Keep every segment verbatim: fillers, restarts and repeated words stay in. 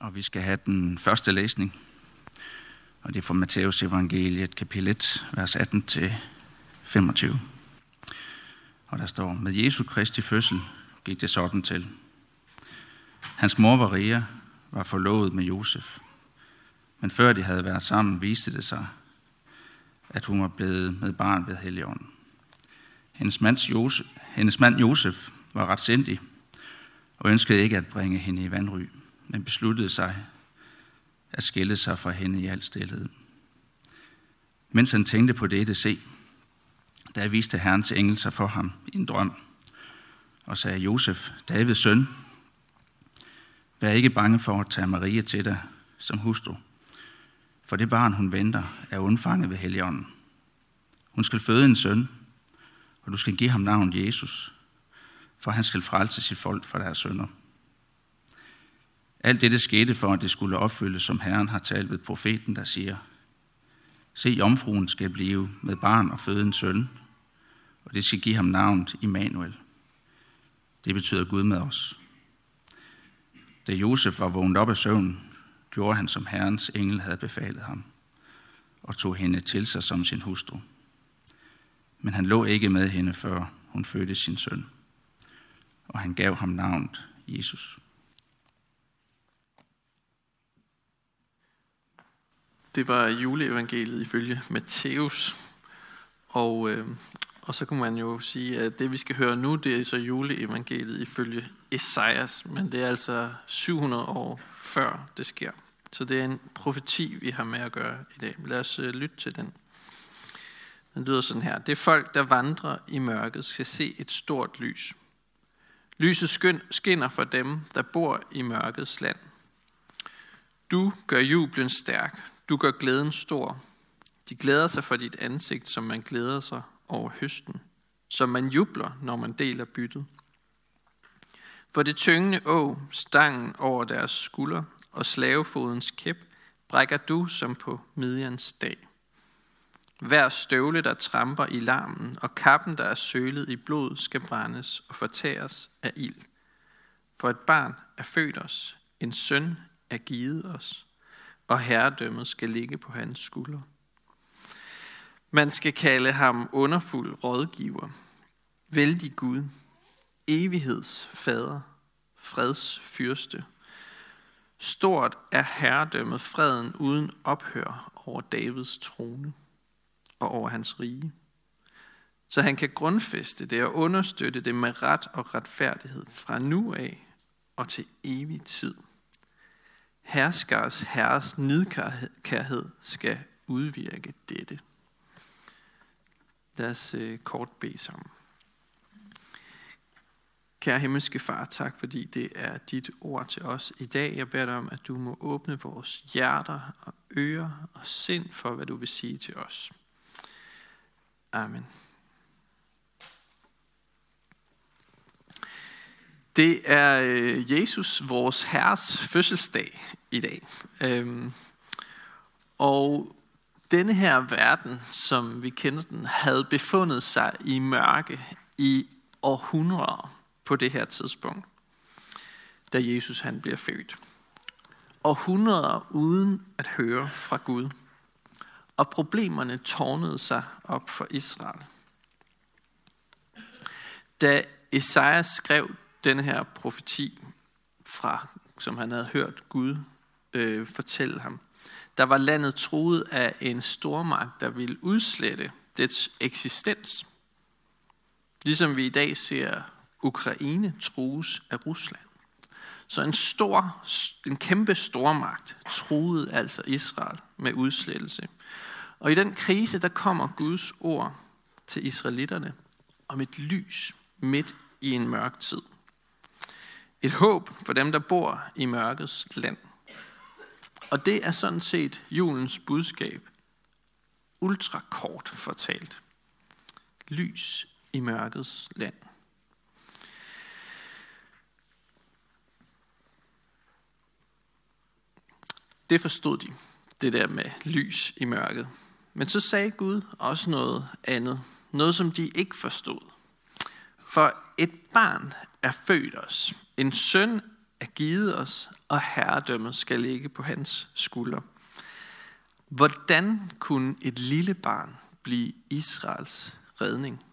Og vi skal have den første læsning, og det er fra Matteus evangeliet, kapitel et, vers atten til femogtyve. Og der står, med Jesu Kristi fødsel gik det sådan til. Hans mor Maria var forlovet med Josef, men før de havde været sammen, viste det sig, at hun var blevet med barn ved Helligånden. Hendes, hendes mand Josef var retsindig og ønskede ikke at bringe hende i vanry, men besluttede sig at skille sig fra hende i al stilhed. Mens han tænkte på dette, se, der viste Herrens engel sig for ham i en drøm, og sagde, Josef, Davids søn, vær ikke bange for at tage Maria til dig som hustru, for det barn, hun venter, er undfanget ved Helligånden. Hun skal føde en søn, og du skal give ham navnet Jesus, for han skal frelse sit folk fra deres synder. Alt dette skete for, at det skulle opfyldes, som Herren har talt ved profeten, der siger, se, jomfruen skal blive med barn og føde en søn, og det skal give ham navnet Immanuel. Det betyder Gud med os. Da Josef var vågnet op af søvnen, gjorde han, som Herrens engel havde befalet ham, og tog hende til sig som sin hustru. Men han lå ikke med hende, før hun fødte sin søn, og han gav ham navnet Jesus. Det var juleevangeliet ifølge Matteus, og, øh, og så kunne man jo sige, at det vi skal høre nu, det er så juleevangeliet ifølge Esajas, men det er altså syv hundrede år før det sker. Så det er en profeti, vi har med at gøre i dag. Lad os øh, lytte til den. Den lyder sådan her. Det folk, der vandrer i mørket, skal se et stort lys. Lyset skinner for dem, der bor i mørkets land. Du gør jublen stærk, du gør glæden stor. De glæder sig for dit ansigt, som man glæder sig over høsten, som man jubler, når man deler byttet. For det tyngende åg, stangen over deres skulder og slavefodens kæp, brækker du som på Midians dag. Hver støvle, der tramper i larmen, og kappen, der er sølet i blod, skal brændes og fortæres af ild. For et barn er født os, en søn er givet os, og herredømmet skal ligge på hans skulder. Man skal kalde ham underfuld rådgiver, vældig Gud, evighedsfader, fredsfyrste. Stort er herredømmet, freden uden ophør over Davids trone og over hans rige, så han kan grundfæste det og understøtte det med ret og retfærdighed fra nu af og til evig tid. Herskers herres nidkærhed skal udvirke dette. Lad os kort bede sammen. Kære himmelske far, tak fordi det er dit ord til os i dag. Jeg beder dig om, at du må åbne vores hjerter og ører og sind for, hvad du vil sige til os. Amen. Det er Jesus, vores Herres fødselsdag i dag. Og denne her verden, som vi kender den, havde befundet sig i mørke i århundreder på det her tidspunkt, da Jesus han bliver født. Århundreder uden at høre fra Gud. Og problemerne tårnede sig op for Israel. Da Esajas skrev den her profeti fra, som han havde hørt Gud øh, fortælle ham, der var landet truet af en stormagt, der ville udslette dets eksistens. Ligesom vi i dag ser Ukraine trues af Rusland. Så en stor, en kæmpe stormagt truede altså Israel med udslettelse. Og i den krise, der kommer Guds ord til israelitterne om et lys midt i en mørk tid. Et håb for dem, der bor i mørkets land. Og det er sådan set julens budskab, ultrakort fortalt. Lys i mørkets land. Det forstod de, det der med lys i mørket. Men så sagde Gud også noget andet. Noget, som de ikke forstod. For et barn er født os. En søn er givet os, og herredømmet skal ligge på hans skulder. Hvordan kunne et lille barn blive Israels redning?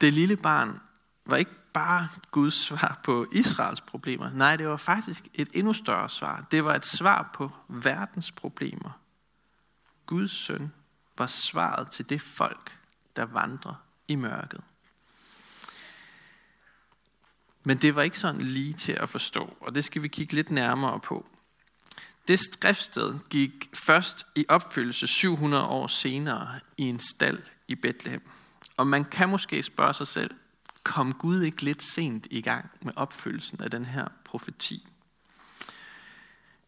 Det lille barn var ikke bare Guds svar på Israels problemer. Nej, det var faktisk et endnu større svar. Det var et svar på verdens problemer. Guds søn var svaret til det folk, der vandrer i mørket. Men det var ikke sådan lige til at forstå, og det skal vi kigge lidt nærmere på. Det skriftsted gik først i opfyldelse syv hundrede år senere i en stald i Bethlehem. Og man kan måske spørge sig selv, kom Gud ikke lidt sent i gang med opfyldelsen af den her profeti?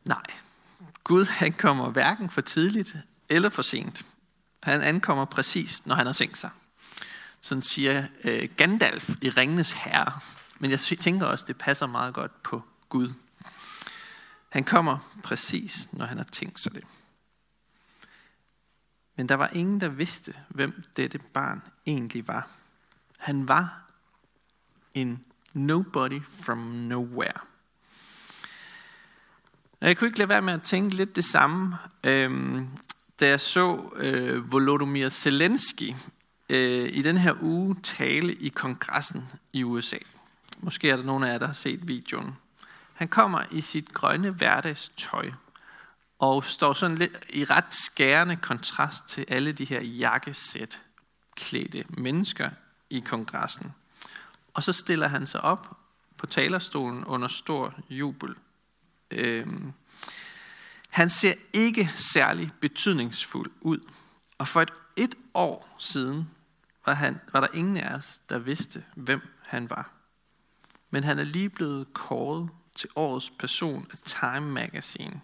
Nej, Gud han kommer hverken for tidligt eller for sent. Han ankommer præcis, når han har tænkt sig. Sådan siger øh, Gandalf i Ringenes Herre. Men jeg tænker også, det passer meget godt på Gud. Han kommer præcis, når han har tænkt sig det. Men der var ingen, der vidste, hvem dette barn egentlig var. Han var en nobody from nowhere. Og jeg kunne ikke lade være med at tænke lidt det samme, øhm, da jeg så øh, Volodymyr Zelensky øh, i den her uge tale i kongressen i U S A. Måske er der nogen af jer, der har set videoen. Han kommer i sit grønne hverdagstøj og står sådan lidt i ret skærende kontrast til alle de her jakkesæt klædte mennesker i kongressen. Og så stiller han sig op på talerstolen under stor jubel. Øhm, han ser ikke særlig betydningsfuld ud. Og for et, et år siden var, han, var der ingen af os, der vidste, hvem han var. Men han er lige blevet kåret til årets person af Time Magazine.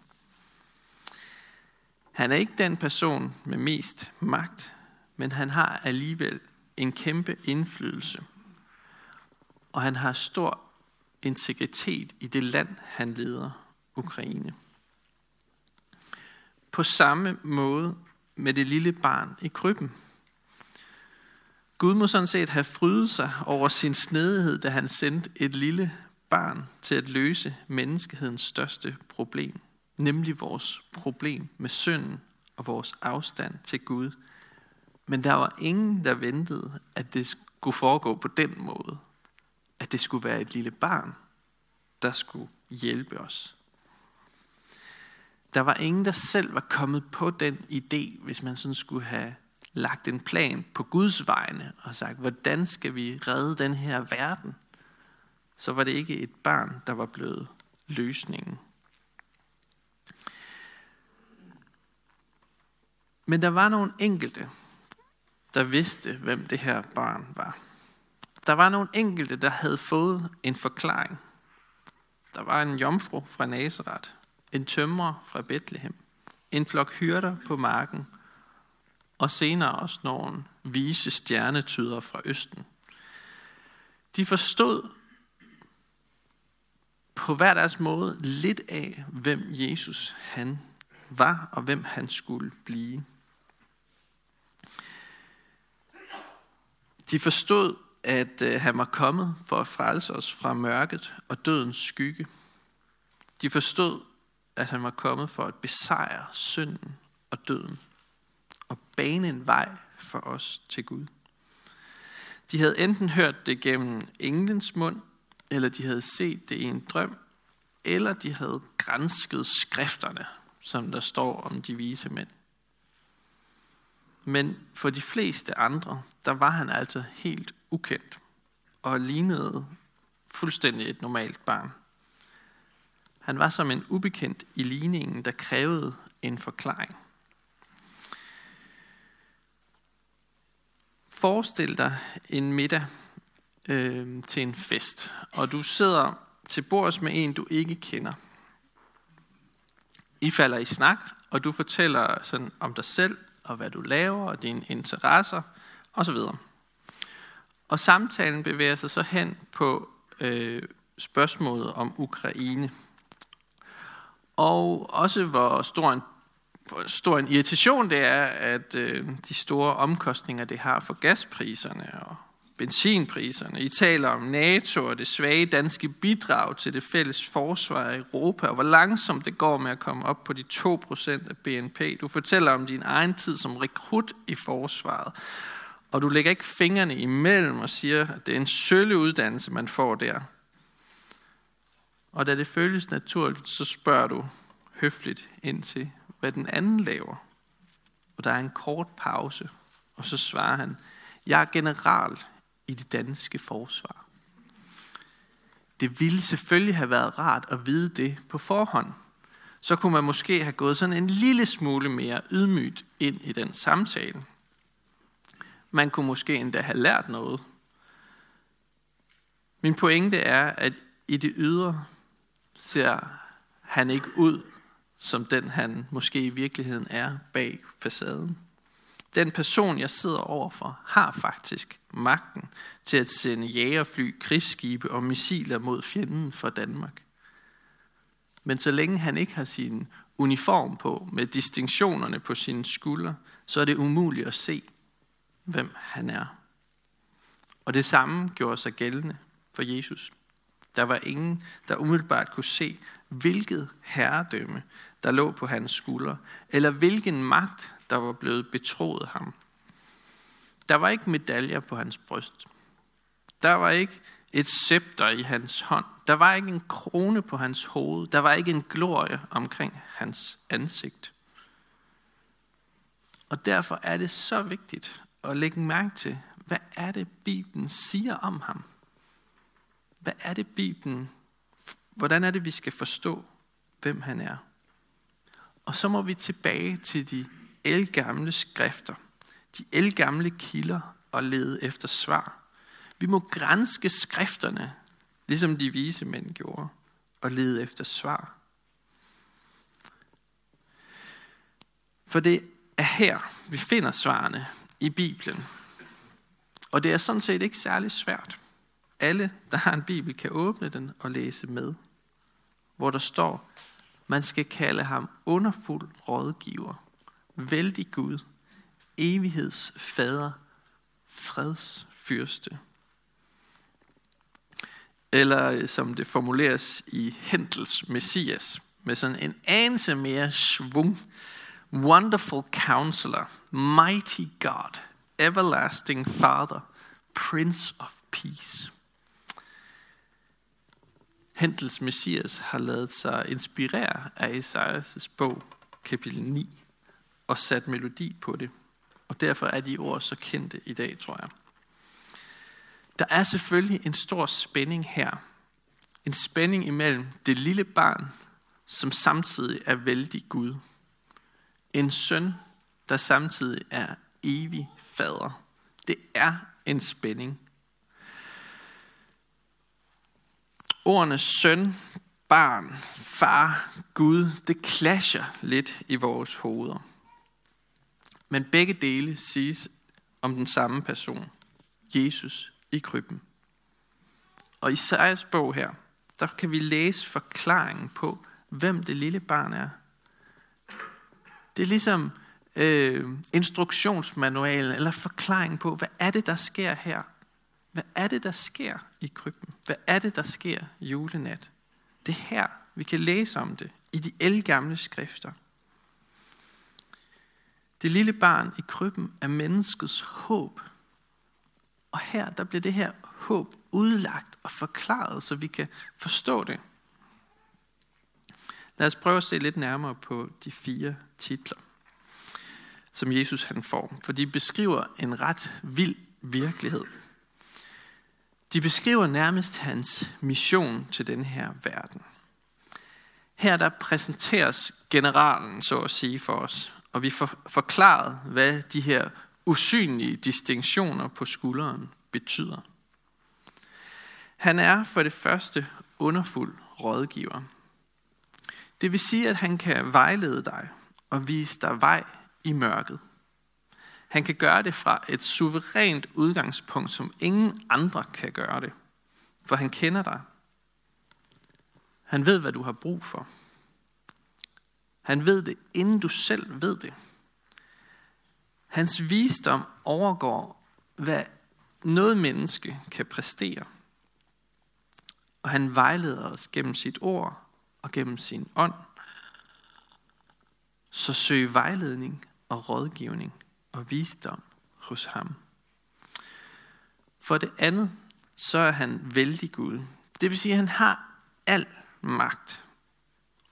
Han er ikke den person med mest magt, men han har alligevel en kæmpe indflydelse. Og han har stor integritet i det land, han leder, Ukraine. På samme måde med det lille barn i krybben. Gud må sådan set have frydet sig over sin snedighed, da han sendte et lille barn til at løse menneskehedens største problem. Nemlig vores problem med synden og vores afstand til Gud. Men der var ingen, der ventede, at det skulle foregå på den måde. At det skulle være et lille barn, der skulle hjælpe os. Der var ingen, der selv var kommet på den idé, hvis man sådan skulle have lagt en plan på Guds vegne og sagt, hvordan skal vi redde den her verden? Så var det ikke et barn, der var blevet løsningen. Men der var nogle enkelte, der vidste, hvem det her barn var. Der var nogle enkelte, der havde fået en forklaring. Der var en jomfru fra Nazareth, en tømrer fra Bethlehem, en flok hyrder på marken, og senere også nogle vise stjernetydere fra Østen. De forstod på hver deres måde lidt af, hvem Jesus han var, og hvem han skulle blive. De forstod, at han var kommet for at frelse os fra mørket og dødens skygge. De forstod, at han var kommet for at besejre synden og døden og bane en vej for os til Gud. De havde enten hørt det gennem englens mund, eller de havde set det i en drøm, eller de havde gransket skrifterne, som der står om de vise mænd. Men for de fleste andre, der var han altså helt ukendt og lignede fuldstændig et normalt barn. Han var som en ubekendt i ligningen, der krævede en forklaring. Forestil dig en middag øh, til en fest, og du sidder til bords med en, du ikke kender. I falder i snak, og du fortæller sådan om dig selv, og hvad du laver, og dine interesser, osv. Og samtalen bevæger sig så hen på øh, spørgsmålet om Ukraine. Og også hvor stor en, hvor stor en irritation det er, at øh, de store omkostninger, det har for gaspriserne og benzinpriserne. I taler om NATO og det svage danske bidrag til det fælles forsvar i Europa, og hvor langsomt det går med at komme op på de to procent af B N P. Du fortæller om din egen tid som rekrut i forsvaret, og du lægger ikke fingrene imellem og siger, at det er en sølle uddannelse, man får der. Og da det føles naturligt, så spørger du høfligt ind til, hvad den anden laver. Og der er en kort pause, og så svarer han, jeg er general i det danske forsvar. Det ville selvfølgelig have været rart at vide det på forhånd. Så kunne man måske have gået sådan en lille smule mere ydmygt ind i den samtale. Man kunne måske endda have lært noget. Min pointe er, at i det ydre ser han ikke ud som den, han måske i virkeligheden er bag facaden. Den person, jeg sidder overfor, har faktisk magten til at sende jagerfly, krigsskibe og missiler mod fjenden fra Danmark. Men så længe han ikke har sin uniform på, med distinktionerne på sine skuldre, så er det umuligt at se, hvem han er. Og det samme gjorde sig gældende for Jesus. Der var ingen, der umiddelbart kunne se, hvilket herredømme, der lå på hans skuldre, eller hvilken magt, der var blevet betroet ham. Der var ikke medaljer på hans bryst. Der var ikke et scepter i hans hånd. Der var ikke en krone på hans hoved. Der var ikke en glorie omkring hans ansigt. Og derfor er det så vigtigt at lægge mærke til, hvad er det, Bibelen siger om ham? Hvad er det, Bibelen? Hvordan er det, vi skal forstå, hvem han er? Og så må vi tilbage til de ældgamle skrifter, de ældgamle kilder og lede efter svar. Vi må granske skrifterne, ligesom de vise mænd gjorde, og lede efter svar. For det er her, vi finder svarene i Bibelen. Og det er sådan set ikke særlig svært. Alle, der har en Bibel, kan åbne den og læse med, hvor der står, man skal kalde ham underfuld rådgiver, vældig Gud, evighedsfader, fredsfyrste. Eller som det formuleres i Händels Messias, med sådan en anelse mere svung. Wonderful Counselor, Mighty God, Everlasting Father, Prince of Peace. Händels Messias har ladet sig inspirere af Esajas' bog, kapitel ni, og sat melodi på det. Og derfor er de ord så kendte i dag, tror jeg. Der er selvfølgelig en stor spænding her. En spænding imellem det lille barn, som samtidig er vældig Gud. En søn, der samtidig er evig fader. Det er en spænding. Ordene søn, barn, far, Gud, det clasher lidt i vores hoveder. Men begge dele siges om den samme person, Jesus i krybben. Og i Sejrs bog her, der kan vi læse forklaringen på, hvem det lille barn er. Det er ligesom øh, instruktionsmanualen eller forklaringen på, hvad er det, der sker her? Hvad er det, der sker i krybben? Hvad er det, der sker julenat? Det er her, vi kan læse om det i de ældgamle skrifter. Det lille barn i krybben er menneskets håb. Og her, der bliver det her håb udlagt og forklaret, så vi kan forstå det. Lad os prøve at se lidt nærmere på de fire titler, som Jesus han får. For de beskriver en ret vild virkelighed. De beskriver nærmest hans mission til den her verden. Her der præsenteres generalen, så at sige, for os. Og vi får forklaret, hvad de her usynlige distinktioner på skulderen betyder. Han er for det første underfuld rådgiver. Det vil sige, at han kan vejlede dig og vise dig vej i mørket. Han kan gøre det fra et suverænt udgangspunkt, som ingen andre kan gøre det. For han kender dig. Han ved, hvad du har brug for. Han ved det, inden du selv ved det. Hans visdom overgår, hvad noget menneske kan præstere. Og han vejleder os gennem sit ord og gennem sin ånd. Så søg vejledning og rådgivning og visdom hos ham. For det andet, så er han vældig Gud. Det vil sige, at han har al magt.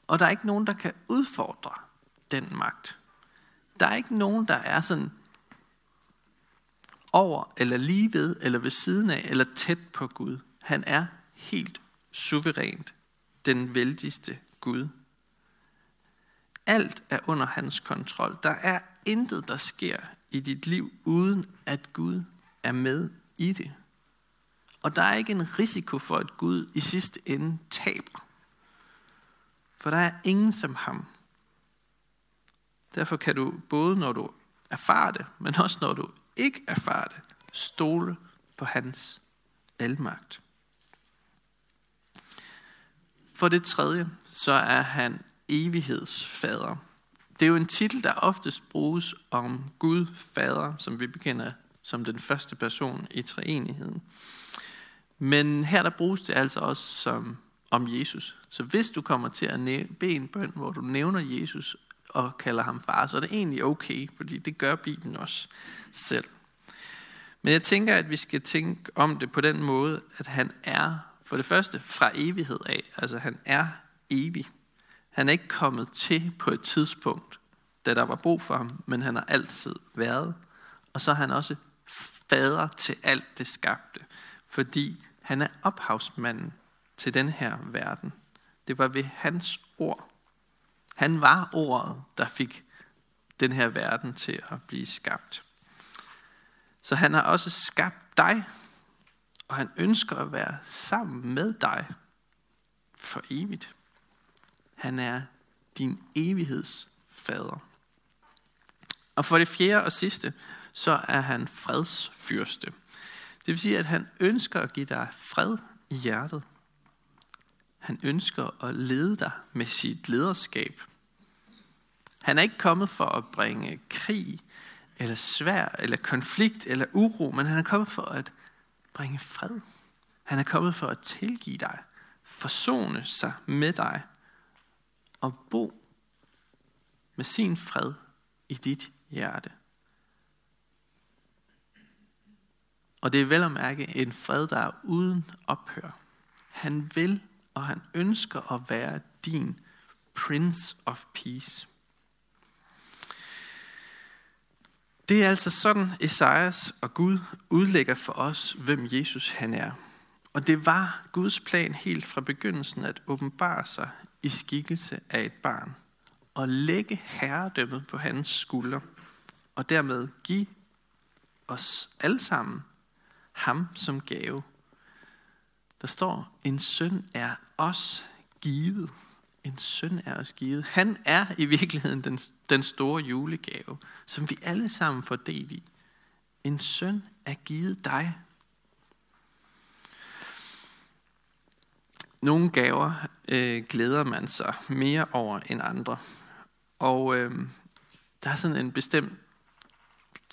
Og der er ikke nogen, der kan udfordre den magt. Der er ikke nogen, der er sådan over, eller lige ved, eller ved siden af, eller tæt på Gud. Han er helt suverænt den vældigste Gud. Alt er under hans kontrol. Der er intet, der sker i dit liv, uden at Gud er med i det. Og der er ikke en risiko for, at Gud i sidste ende taber. For der er ingen som ham. Derfor kan du, både når du erfarer det, men også når du ikke erfarer det, stole på hans almagt. For det tredje, så er han evighedsfader. Det er jo en titel, der oftest bruges om Gud fader, som vi bekender som den første person i treenigheden. Men her der bruges det altså også som om Jesus. Så hvis du kommer til at bede en bøn, hvor du nævner Jesus og kalder ham far, så er det egentlig okay, fordi det gør Bibelen også selv. Men jeg tænker, at vi skal tænke om det på den måde, at han er for det første fra evighed af. Altså han er evig. Han er ikke kommet til på et tidspunkt, da der var brug for ham, men han har altid været. Og så er han også fader til alt det skabte, fordi han er ophavsmanden til den her verden. Det var ved hans ord. Han var ordet, der fik den her verden til at blive skabt. Så han har også skabt dig, og han ønsker at være sammen med dig for evigt. Han er din evighedsfader. Og for det fjerde og sidste, så er han fredsfyrste. Det vil sige, at han ønsker at give dig fred i hjertet. Han ønsker at lede dig med sit lederskab. Han er ikke kommet for at bringe krig, eller svær, eller konflikt, eller uro, men han er kommet for at bringe fred. Han er kommet for at tilgive dig, forsone sig med dig, og bo med sin fred i dit hjerte. Og det er vel at mærke en fred, der er uden ophør. Han vil, og han ønsker at være din Prince of Peace. Det er altså sådan, Esajas og Gud udlægger for os, hvem Jesus han er. Og det var Guds plan helt fra begyndelsen at åbenbare sig i skikkelse af et barn, og lægge herredømmet på hans skulder, og dermed give os alle sammen ham som gave. Der står, en søn er os givet. En søn er os givet. Han er i virkeligheden den, den store julegave, som vi alle sammen får del i. En søn er givet dig. Nogle gaver øh, glæder man sig mere over end andre. Og øh, der er sådan en bestemt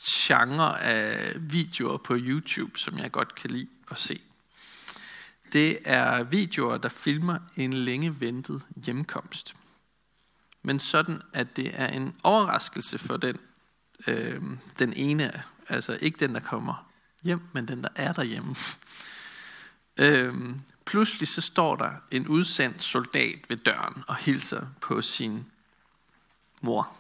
genre af videoer på YouTube, som jeg godt kan lide at se. Det er videoer, der filmer en længe ventet hjemkomst. Men sådan, at det er en overraskelse for den, øh, den ene. Altså ikke den, der kommer hjem, men den, der er derhjemme. øh, Pludselig så står der en udsendt soldat ved døren og hilser på sin mor.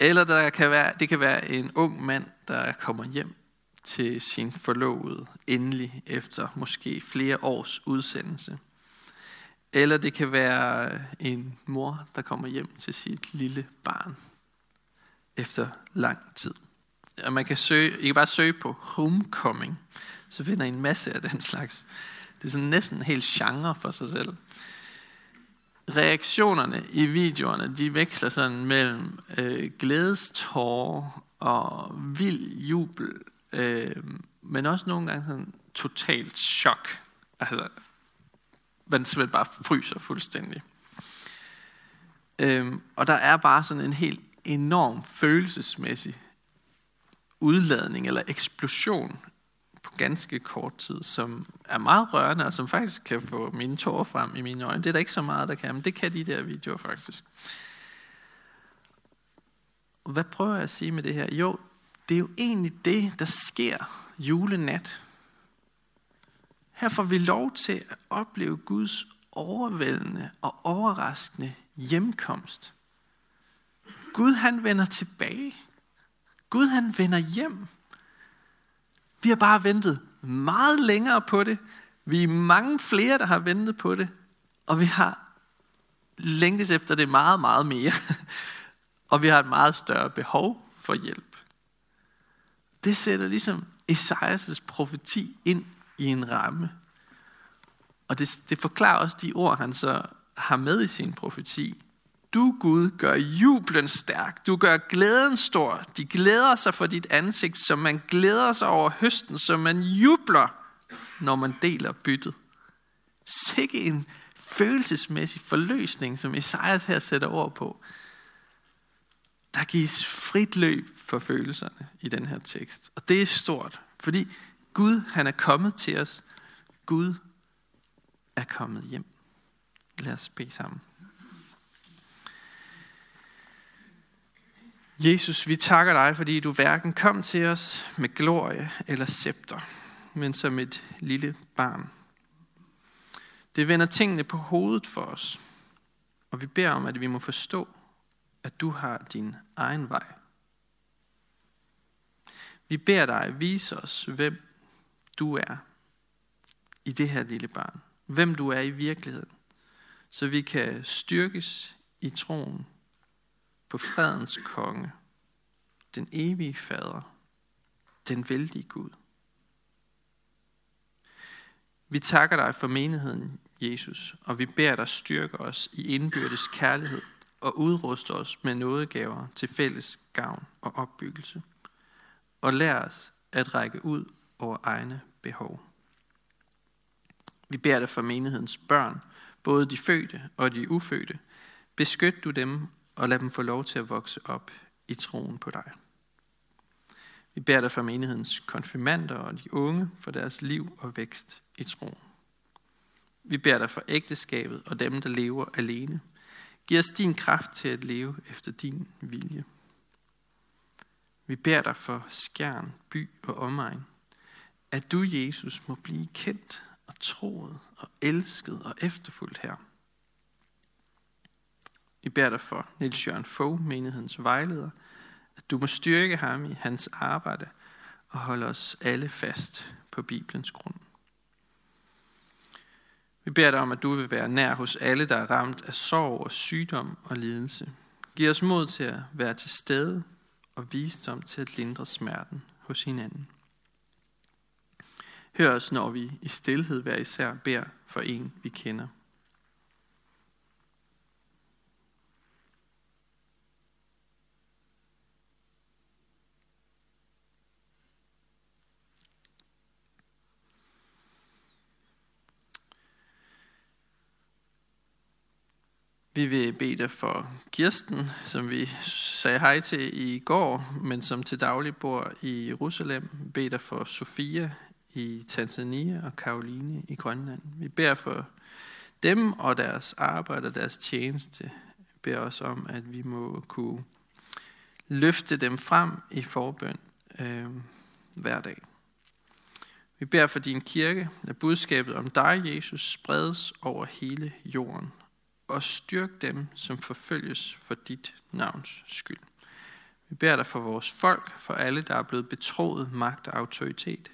Eller der kan være, det kan være en ung mand, der kommer hjem til sin forlovede endelig efter måske flere års udsendelse. Eller det kan være en mor, der kommer hjem til sit lille barn efter lang tid. Og man kan søge, I kan bare søge på homecoming, så finder I en masse af den slags. Det er sådan næsten en hel genre for sig selv. Reaktionerne i videoerne, de veksler sådan mellem øh, glædestårer og vild jubel, øh, men også nogle gange sådan totalt chok. Altså, man simpelthen bare fryser fuldstændig. Øh, og der er bare sådan en helt enorm følelsesmæssig udladning eller eksplosion ganske kort tid, som er meget rørende, og som faktisk kan få mine tårer frem i mine øjne. Det er der ikke så meget, der kan, men det kan de der videoer faktisk. Hvad prøver jeg at sige med det her? Jo, det er jo egentlig det, der sker julenat. Her får vi lov til at opleve Guds overvældende og overraskende hjemkomst. Gud, han vender tilbage. Gud, han vender hjem. Vi har bare ventet meget længere på det. Vi er mange flere, der har ventet på det. Og vi har længtes efter det meget, meget mere. Og vi har et meget større behov for hjælp. Det sætter ligesom Esajas' profeti ind i en ramme. Og det, det forklarer også de ord, han så har med i sin profeti. Du, Gud, gør jublen stærk. Du gør glæden stor. De glæder sig for dit ansigt, som man glæder sig over høsten, som man jubler, når man deler byttet. Sikke en følelsesmæssig forløsning, som Esajas her sætter ord på. Der gives frit løb for følelserne i den her tekst. Og det er stort, fordi Gud, han er kommet til os. Gud er kommet hjem. Lad os bede sammen. Jesus, vi takker dig, fordi du hverken kom til os med glorie eller scepter, men som et lille barn. Det vender tingene på hovedet for os, og vi beder om, at vi må forstå, at du har din egen vej. Vi beder dig, vise os, hvem du er i det her lille barn. Hvem du er i virkeligheden, så vi kan styrkes i troen på fredens konge, den evige fader, den vældige Gud. Vi takker dig for menigheden, Jesus, og vi beder dig styrke os i indbyrdes kærlighed og udruste os med nådegaver til fælles gavn og opbyggelse, og lær os at række ud over egne behov. Vi beder dig for menighedens børn, både de fødte og de ufødte. Beskyt du dem, og lad dem få lov til at vokse op i troen på dig. Vi beder dig for menighedens konfirmander og de unge for deres liv og vækst i troen. Vi beder dig for ægteskabet og dem, der lever alene. Giv os din kraft til at leve efter din vilje. Vi beder dig for Skjern, by og omegn, at du, Jesus, må blive kendt og troet og elsket og efterfulgt her. Vi beder dig for Niels Jørgen Fogh, menighedens vejleder, at du må styrke ham i hans arbejde og holde os alle fast på Bibelens grund. Vi beder dig om, at du vil være nær hos alle, der er ramt af sorg og sygdom og lidelse. Giv os mod til at være til stede og visdom til at lindre smerten hos hinanden. Hør os, når vi i stilhed hver især beder for en, vi kender. Vi vil bede dig for Kirsten, som vi sagde hej til i går, men som til daglig bor i Jerusalem. Vi beder dig for Sofia i Tanzania og Karoline i Grønland. Vi beder for dem og deres arbejde og deres tjeneste. Vi beder også om, at vi må kunne løfte dem frem i forbøn øh, hver dag. Vi beder for din kirke, at budskabet om dig, Jesus, spredes over hele jorden. Og styrk dem, som forfølges for dit navns skyld. Vi beder dig for vores folk, for alle, der er blevet betroet magt og autoritet.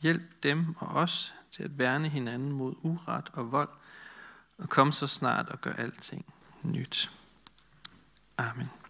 Hjælp dem og os til at værne hinanden mod uret og vold, og kom så snart og gør alting nyt. Amen.